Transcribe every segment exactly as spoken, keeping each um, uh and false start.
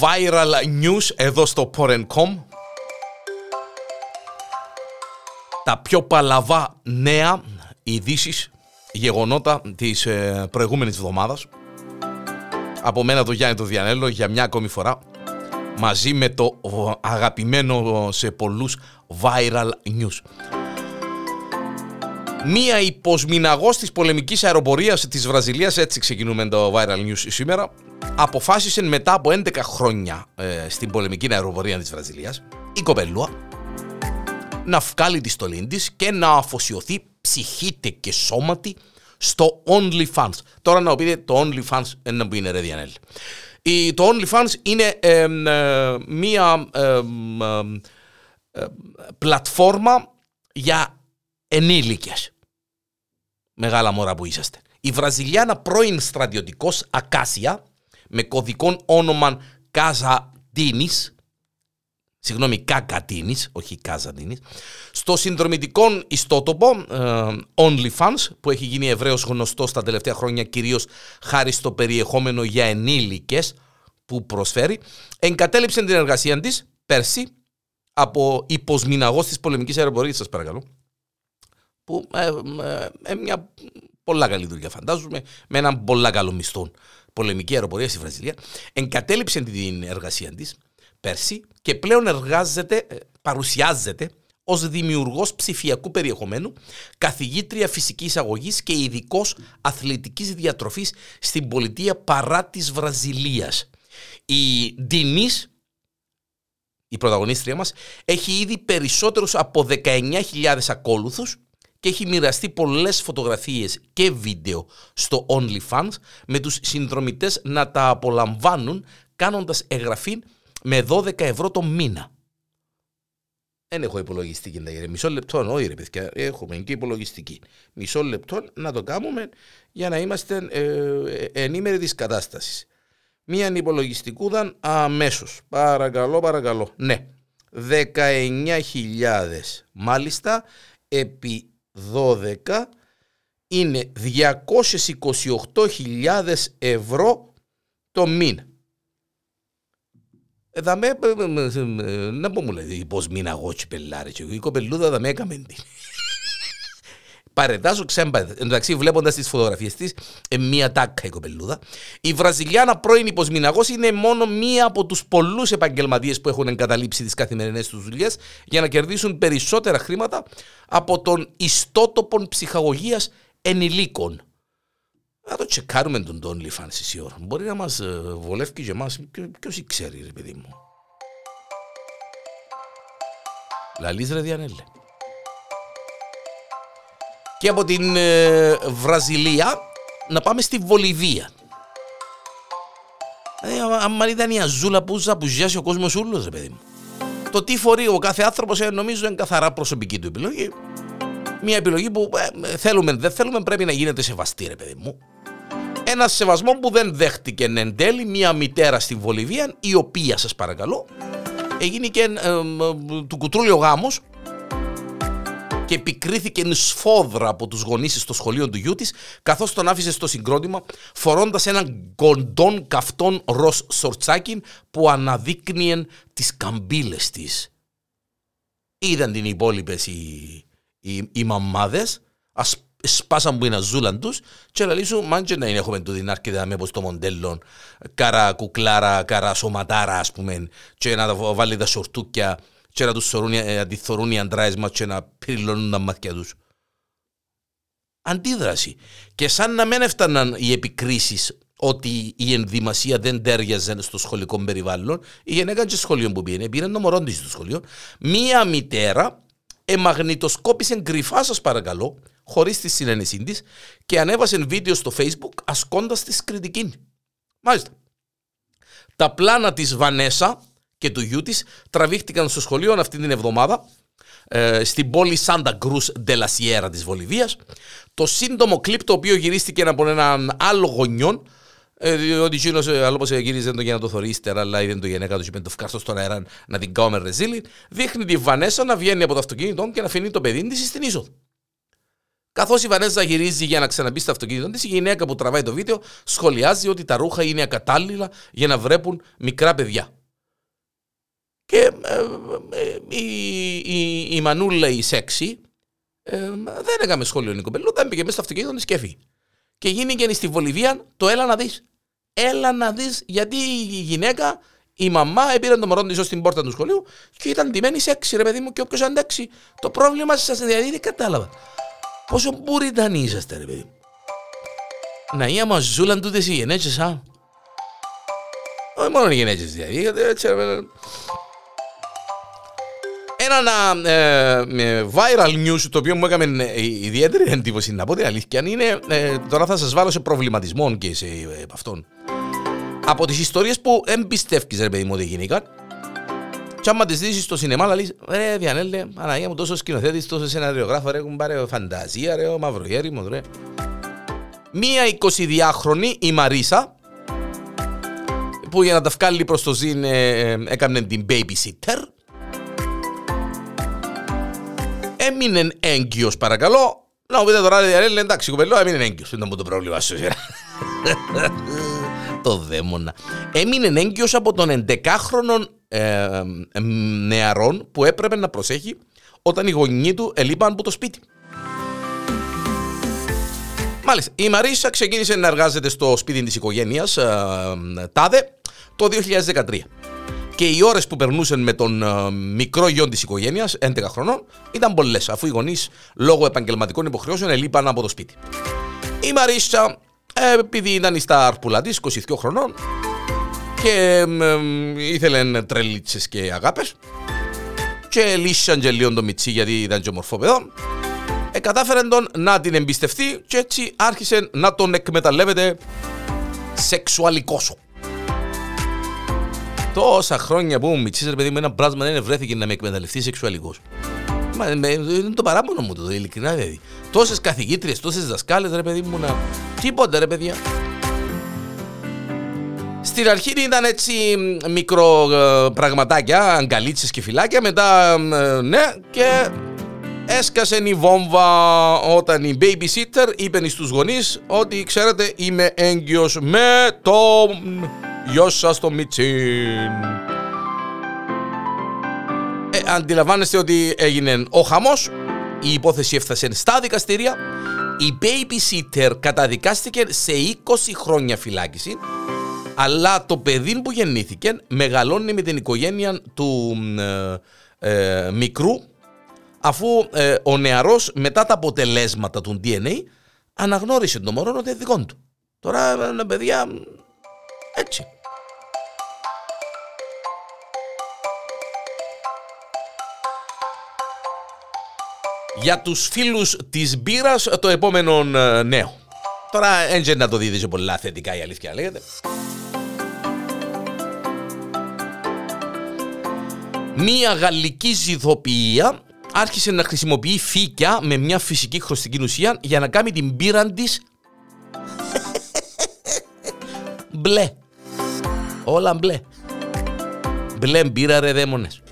viral news εδώ στο Porrent τελεία com. Τα πιο παλαβά νέα, ειδήσεις, γεγονότα της ε, προηγούμενης εβδομάδας. Από μένα τον Γιάννη τον Διανέλο για μια ακόμη φορά, μαζί με το αγαπημένο σε πολλούς viral news. Μία υποσμηναγός της πολεμικής αεροπορίας της Βραζιλίας, έτσι ξεκινούμε το viral news σήμερα, αποφάσισε μετά από έντεκα χρόνια ε, στην πολεμική αεροπορία της Βραζιλίας, η κοπελούα, να βγάλει τη στολή της και να αφοσιωθεί ψυχήτε και σώματι στο OnlyFans. Τώρα να πείτε το OnlyFans ένα που είναι ρε Διανέλη. Το OnlyFans είναι ε, ε, μία ε, ε, ε, πλατφόρμα για ενήλικες. Μεγάλα μωρά που είσαστε. Η Βραζιλιάνα πρώην στρατιωτικός Ακάσια με κωδικό όνομα Καζατίνης, συγγνώμη Κακατίνης, όχι Καζατίνης, στο συνδρομητικό ιστότοπο ε, OnlyFans, που έχει γίνει ευρέως γνωστός τα τελευταία χρόνια κυρίως χάρη στο περιεχόμενο για ενήλικες που προσφέρει, εγκατέλειψε την εργασία της πέρσι από υποσμηναγός της πολεμικής αεροπορίας, σας παρακαλώ, που ε, ε, ε, μια πολλά καλή δουλειά φαντάζομαι, με έναν πολλά καλό μισθό, πολεμική αεροπορία στη Βραζιλία, εγκατέλειψε την εργασία της πέρσι και πλέον εργάζεται, παρουσιάζεται ως δημιουργός ψηφιακού περιεχομένου, καθηγήτρια φυσικής αγωγής και ειδικός αθλητικής διατροφής στην πολιτεία Παρά της Βραζιλίας. Η Ντίνης, η πρωταγωνίστρια μας, έχει ήδη περισσότερους από δεκαεννιά χιλιάδες ακόλουθους και έχει μοιραστεί πολλές φωτογραφίες και βίντεο στο OnlyFans με τους συνδρομητές να τα απολαμβάνουν κάνοντας εγγραφή με δώδεκα ευρώ το μήνα. Δεν έχω υπολογιστική. Μισό λεπτό, όχι ρε παιδιά, έχουμε και υπολογιστική. Μισό λεπτό να το κάνουμε για να είμαστε ε, ενήμεροι της κατάστασης. Μίαν υπολογιστικούδαν αμέσως. Παρακαλώ, παρακαλώ. Ναι, δεκαεννιά χιλιάδες μάλιστα επί δώδεκα είναι διακόσιες είκοσι οκτώ χιλιάδες ευρώ το μήνα. Θα με, να πω μου λέει, πώς μήνα εγώ τσιπελάρε, η κοπελούδα θα με έκαμε. Παρετάζω ξέμπα, εντάξει, βλέποντας τις φωτογραφίες της, μία τάκα η κοπελούδα. Η Βραζιλιάνα πρώην υποσμηναγός είναι μόνο μία από τους πολλούς επαγγελματίες που έχουν εγκαταλείψει τις καθημερινές τους δουλειές για να κερδίσουν περισσότερα χρήματα από τον ιστότοπο ψυχαγωγίας ενηλίκων. Να το τσεκάρουμε τον OnlyFans η ώρα. Μπορεί να μας βολεύει και εμάς. Ποιος ξέρει ρε παιδί μου. Λαλής ρε Διανέλε. Και από την ε, Βραζιλία να πάμε στη Βολιβία. Ε, αν ήταν η αζούλα που ζιάσει ο κόσμος ούλος ρε παιδί μου. Το τι φορεί ο κάθε άνθρωπος ε, νομίζω είναι καθαρά προσωπική του επιλογή. Μια επιλογή που ε, θέλουμε δεν θέλουμε πρέπει να γίνεται σεβαστή ρε παιδί μου. Ένα σεβασμό που δεν δέχτηκε εν τέλει μια μητέρα στη Βολιβία, η οποία σας παρακαλώ έγινε και ε, ε, του κουτρούλιο γάμος και επικρίθηκε σφόδρα από τους γονείς στο σχολείο του γιού της, καθώς τον άφησε στο συγκρότημα φορώντας έναν κοντόν καυτόν ροζ σορτσάκι που αναδείκνυεν τις καμπύλες της. Είδαν την υπόλοιπες οι, οι, οι μαμάδες, ας σπάσαν που είναι αζούλαν τους και λαλήσουν μάντζε να είναι έχουμε του δυνάρκη δάμε πως το μοντέλο καρα κουκλάρα, καρα σωματάρα ας πούμε και να βάλει τα σορτούκια και να τους αντιθωρούν οι αντράες μας και να πυριλώνουν τα μάτια τους. Αντίδραση. Και σαν να μην έφταναν οι επικρίσεις ότι η ενδυμασία δεν τέριαζε στο σχολικό περιβάλλον, η γενέκα και σχολείο που πήγαινε, πήγαινε το μωρό της στο σχολείο, μία μητέρα εμαγνητοσκόπησε κρυφά, σας παρακαλώ, χωρίς τη συνένεσή της και ανέβασε βίντεο στο Facebook ασκώντας της κριτική. Μάλιστα. Τα πλάνα της Βανέσσα και του γιού της τραβήχτηκαν στο σχολείο αυτή την εβδομάδα ε, στην πόλη Santa Cruz de la Sierra της Βολιβίας. Το σύντομο κλιπ το οποίο γυρίστηκε από έναν άλλο γονιόν, ε, διότι γίνος άλλο πως γυρίζεται το για να το θωρεί ύστερα, αλλά είδε το γενέκα του είπε το φκάρστο στον αέρα να την κάω με ρεζίλι, δείχνει τη Βανέσσα να βγαίνει από το αυτοκίνητό και να αφήνει το παιδί της στην είσοδο. Καθώς η Βανέσσα γυρίζει για να ξαναμπεί στο αυτοκίνητο της, η γυναίκα που τραβάει το βίντεο σχολιάζει ότι τα ρούχα είναι ακατάλληλα για να βρέπουν μικρά παιδιά. Και ε, ε, η, η, η μανούλα, η σεξι, ε, δεν έκαμε σχόλιο η κοπελούδα, πήγε μέσα στο αυτοκίνητο της και έφυγε. Και γίνηκε στη Βολιβία το έλα να δεις. Έλα να δεις, γιατί η γυναίκα, η μαμά, έπειρε το μωρό της ως την πόρτα του σχολείου και ήταν ντυμένη σεξι, ρε παιδί μου, και όποιος αντέξει. Το πρόβλημα σας, δηλαδή, δεν κατάλαβα. Πόσο μπουριτανοί είσαστε, ρε παιδί μου. Να ία μας ζούλαν τούτες οι γενέτσες, α. Όχι μόνο οι γενέτσες, δηλαδή. Ένα ε, viral news, το οποίο μου έκανε ιδιαίτερη εντύπωση, να πω την αλήθεια, είναι, ε, τώρα θα σας βάλω σε προβληματισμό και σε ε, αυτόν. Από τις ιστορίες που εμπιστεύκεις, ρε παιδί μου, ότι γίνηκαν, κι άμα τις δεις στο σινεμά, αλλά λες, ρε Διανέλε, Αναγία μου, τόσο σκηνοθέτης, τόσο σεναριογράφο, ρε, έχουν πάρει φαντασία, ρε, ο μαυρογέρι μου, ρε. Μία εικοσιδυάχρονη, η Μαρίσα, που για να τα βγάλει προς το ζήν, ε, έκανε την babysitter, έμεινε έγκυος, παρακαλώ. Να μου πείτε τώρα, Διανέλε, εντάξει, κοπελό, έμεινε έγκυος, ήταν το πρόβλημα σου, σειρά. Το δαίμονα. Έμεινε έγκυος από τον εντεκάχρονο ε, ε, νεαρόν που έπρεπε να προσέχει όταν οι γονείς του ελείπαν από το σπίτι. Μάλιστα, η Μαρίσα ξεκίνησε να εργάζεται στο σπίτι της οικογένειας ε, τάδε το δύο χιλιάδες δεκατρία. Και οι ώρες που περνούσαν με τον ε, μικρό γιο της οικογένειας, έντεκα χρονών, ήταν πολλές, αφού οι γονείς λόγω επαγγελματικών υποχρεώσεων ελείπαν από το σπίτι. Η Μαρίσα, επειδή ήταν στα αρπουλά της, είκοσι δύο χρονών, και ε, ε, ήθελαν τρελίτσες και αγάπες, και λύσαν και λίγο το μιτσί γιατί ήταν και μορφό παιδό, ε, κατάφεραν τον να την εμπιστευτεί και έτσι άρχισε να τον εκμεταλλεύεται σεξουαλικόσο. Τόσα χρόνια που μου μιτσής, ρε παιδί μου, ένα πράγμα δεν βρέθηκε να με εκμεταλλευτεί σεξουαλικώς. Μα είναι το παράπονο μου το, ειλικρινά δηλαδή. Τόσες καθηγήτριες, τόσες δασκάλες, ρε παιδί μου, να... Τίποτα, ρε παιδιά. Στην αρχή ήταν έτσι μικρό ε, πραγματάκια, αγκαλίτσες και φυλάκια, μετά ε, ναι, και έσκασε η βόμβα όταν η babysitter είπε στους γονείς ότι, ξέρετε, είμαι έγκυος με τον γιο σας το Μιτσίν. Ε, αντιλαμβάνεστε ότι έγινε ο χαμός, η υπόθεση έφτασε στα δικαστήρια, η babysitter καταδικάστηκε σε είκοσι χρόνια φυλάκιση, αλλά το παιδί που γεννήθηκε μεγαλώνει με την οικογένεια του ε, ε, μικρού, αφού ε, ο νεαρός μετά τα αποτελέσματα του ντι εν έι αναγνώρισε το μωρό ότι είναι δικό του. Τώρα, ε, παιδιά, έτσι. Για τους φίλους της μπύρας το επόμενο νέο. Τώρα έντια να το δείτε σε πολλά θετικά, η αλήθεια λέγεται. Μία γαλλική ζυθοποιία άρχισε να χρησιμοποιεί φύκια με μια φυσική χρωστική ουσία για να κάνει την μπύρα της μπλε. Όλα μπλε. Μπλε μπύρα, ρε δαίμονες.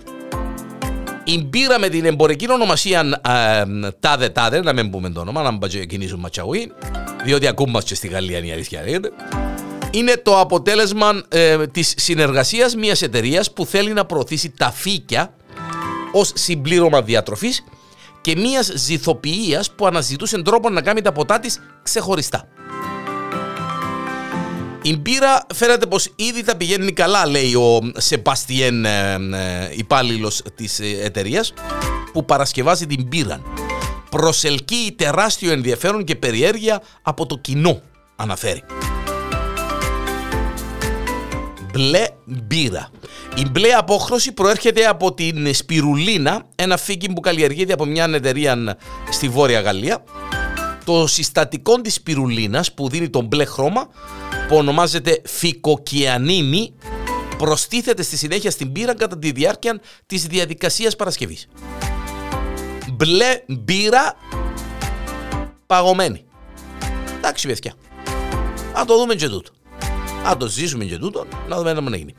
Η μπύρα με την εμπορική ονομασία τάδε-τάδε, να μην πούμε το όνομα, να μην ξεκινήσουμε ματσαγωγή, διότι ακόμα και στη Γαλλία είναι η αλήθεια, είναι το αποτέλεσμα ε, της συνεργασίας μιας εταιρείας που θέλει να προωθήσει τα φύκια ως συμπλήρωμα διατροφής και μιας ζυθοποιίας που αναζητούσε τρόπο να κάνει τα ποτά της ξεχωριστά. Η μπύρα φαίνεται πως ήδη τα πηγαίνει καλά, λέει ο Σεμπαστιέν, υπάλληλος της εταιρείας που παρασκευάζει την μπύρα. Προσελκύει τεράστιο ενδιαφέρον και περιέργεια από το κοινό, αναφέρει. Μπλε μπύρα. Η μπλε απόχρωση προέρχεται από την σπιρουλίνα, ένα φύκι που καλλιεργείται από μια εταιρεία στη Βόρεια Γαλλία. Το συστατικό της σπιρουλίνας που δίνει τον μπλε χρώμα, που ονομάζεται Φικοκιανίνη, προστίθεται στη συνέχεια στην μπύρα κατά τη διάρκεια της διαδικασίας παρασκευής. Μπλε μπύρα παγωμένη. Εντάξει, παιδιά. Αν το δούμε και τούτο. Αν το ζήσουμε και τούτο, να δούμε να μην γίνει.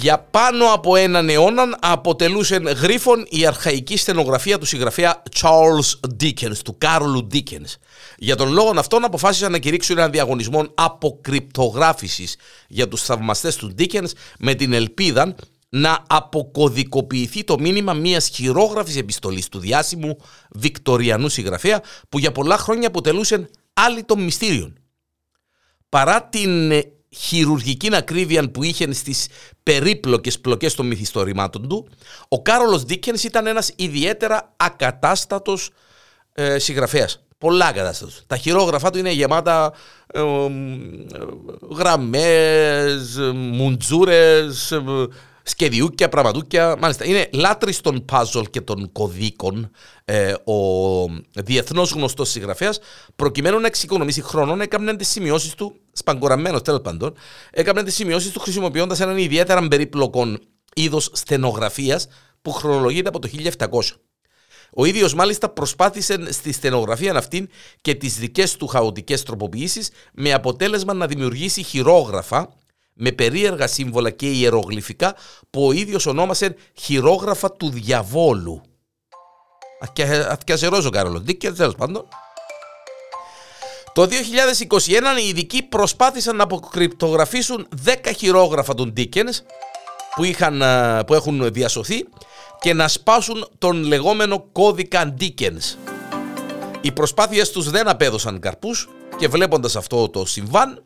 Για πάνω από έναν αιώνα αποτελούσε γρίφον η αρχαϊκή στενογραφία του συγγραφέα Charles Dickens, του Κάρολου Ντίκενς. Για τον λόγο αυτόν αποφάσισαν να κηρύξουν έναν διαγωνισμό αποκρυπτογράφησης για τους θαυμαστές του Dickens με την ελπίδα να αποκωδικοποιηθεί το μήνυμα μιας χειρόγραφης επιστολής του διάσημου βικτοριανού συγγραφέα που για πολλά χρόνια αποτελούσε άλλη των μυστήριων. Παρά την χειρουργική ακρίβεια που είχε στις περίπλοκες πλοκές των μυθιστορημάτων του, ο Κάρολος Ντίκενς ήταν ένας ιδιαίτερα ακατάστατος ε, συγγραφέας. Πολλά ακατάστατος. Τα χειρόγραφά του είναι γεμάτα ε, ε, γραμμές, ε, μουντζούρες, ε, σκεδιούκια, πραγματούκια. Μάλιστα, είναι λάτρης των παζλ και των κωδίκων ε, ο διεθνώς γνωστός συγγραφέας. Προκειμένου να εξοικονομήσει χρόνο, έκαναν τις σημειώσεις του, σπαγκοραμμένος τέλος πάντων, έκαναν τις σημειώσεις του χρησιμοποιώντας έναν ιδιαίτερα περίπλοκο είδος στενογραφίας που χρονολογείται από το χίλια επτακόσια. Ο ίδιος μάλιστα προσπάθησε στη στενογραφία αυτήν και τις δικές του χαοτικές τροποποιήσεις, με αποτέλεσμα να δημιουργήσει χειρόγραφα με περίεργα σύμβολα και ιερογλυφικά που ο ίδιος ονόμασε χειρόγραφα του διαβόλου. Αθιαζερός ο Κάρολος Ντίκενς, τέλος πάντων. Το δύο χιλιάδες είκοσι ένα οι ειδικοί προσπάθησαν να αποκρυπτογραφήσουν δέκα χειρόγραφα των Ντίκενς που, που έχουν διασωθεί και να σπάσουν τον λεγόμενο κώδικα Ντίκενς. Οι προσπάθειες τους δεν απέδωσαν καρπούς και βλέποντας αυτό το συμβάν,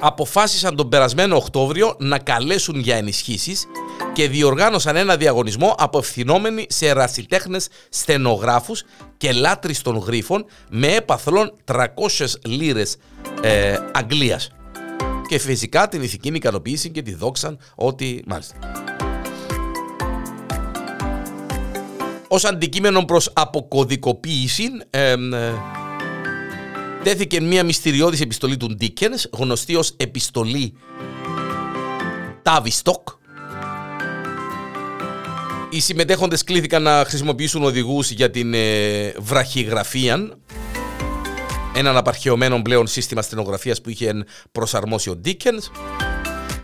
αποφάσισαν τον περασμένο Οκτώβριο να καλέσουν για ενισχύσεις και διοργάνωσαν ένα διαγωνισμό απευθυνόμενοι σε ερασιτέχνες, στενογράφους και λάτρεις των γρίφων με έπαθλον τριακόσιες λίρες ε, Αγγλίας. Και φυσικά την ηθική ικανοποίηση και τη δόξαν ότι μάλιστα. Ως αντικείμενο προς αποκωδικοποίηση ε, ε, τέθηκε μια μυστηριώδης επιστολή του Ντίκενς, γνωστή ως επιστολή Ταβιστόκ. Οι συμμετέχοντες κλήθηκαν να χρησιμοποιήσουν οδηγούς για την ε, βραχυγραφία, έναν απαρχαιωμένο πλέον σύστημα στενογραφίας που είχε προσαρμόσει ο Ντίκενς.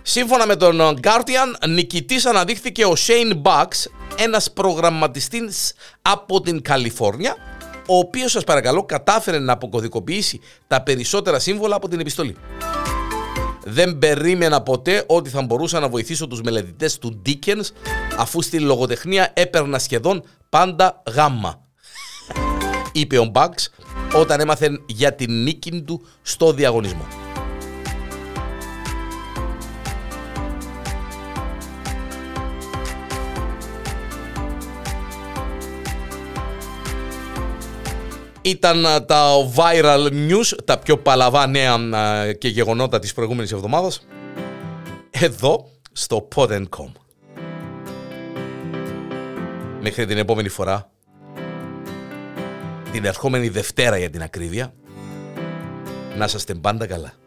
Σύμφωνα με τον Guardian, νικητής αναδείχθηκε ο Σέιν Μπάκς, ένας προγραμματιστής από την Καλιφόρνια, ο οποίος, σας παρακαλώ, κατάφερε να αποκωδικοποιήσει τα περισσότερα σύμβολα από την επιστολή. Δεν περίμενα ποτέ ότι θα μπορούσα να βοηθήσω τους μελετητές του Ντίκενς, αφού στη λογοτεχνία έπαιρνα σχεδόν πάντα γάμμα, είπε ο Μπάκς όταν έμαθε για την νίκη του στο διαγωνισμό. Ήταν τα viral news, τα πιο παλαβά νέα και γεγονότα της προηγούμενης εβδομάδας, εδώ στο Porrent τελεία com. Μέχρι την επόμενη φορά, την ερχόμενη Δευτέρα για την ακρίβεια, να είστε πάντα καλά.